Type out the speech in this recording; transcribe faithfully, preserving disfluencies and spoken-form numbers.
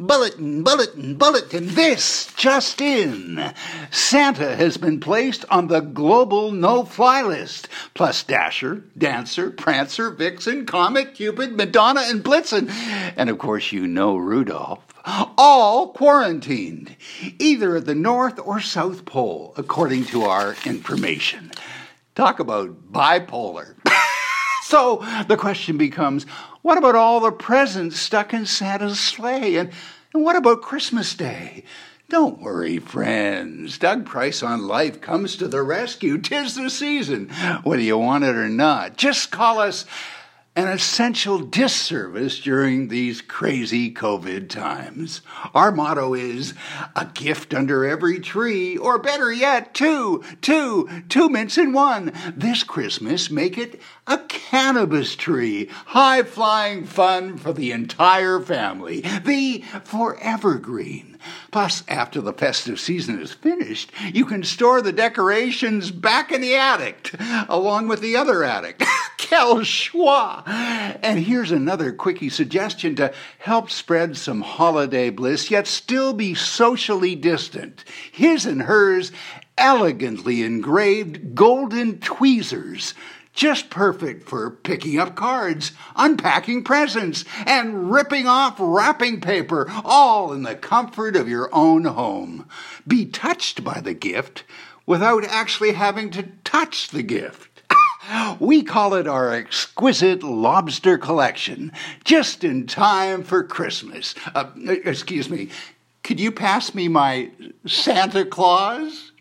Bulletin, bulletin, bulletin, this just in. Santa has been placed on the global no-fly list, plus Dasher, Dancer, Prancer, Vixen, Comet, Cupid, Madonna, and Blitzen. And of course you know Rudolph. All quarantined, either at the North or South Pole, according to our information. Talk about bipolar. So the question becomes, what about all the presents stuck in Santa's sleigh? And, and what about Christmas Day? Don't worry, friends. Doug Price on Life comes to the rescue. 'Tis the season, whether you want it or not. Just call us an essential disservice during these crazy COVID times. Our motto is, a gift under every tree, or better yet, two, two, two mints in one. This Christmas, make it a cannabis tree. High-flying fun for the entire family. The forever green. Plus, after the festive season is finished, you can store the decorations back in the attic, along with the other attic. Quel choix! And here's another quickie suggestion to help spread some holiday bliss, yet still be socially distant. His and hers elegantly engraved golden tweezers. Just perfect for picking up cards, unpacking presents, and ripping off wrapping paper, all in the comfort of your own home. Be touched by the gift without actually having to touch the gift. We call it our exquisite lobster collection, just in time for Christmas. Uh, excuse me, could you pass me my Santa Claus?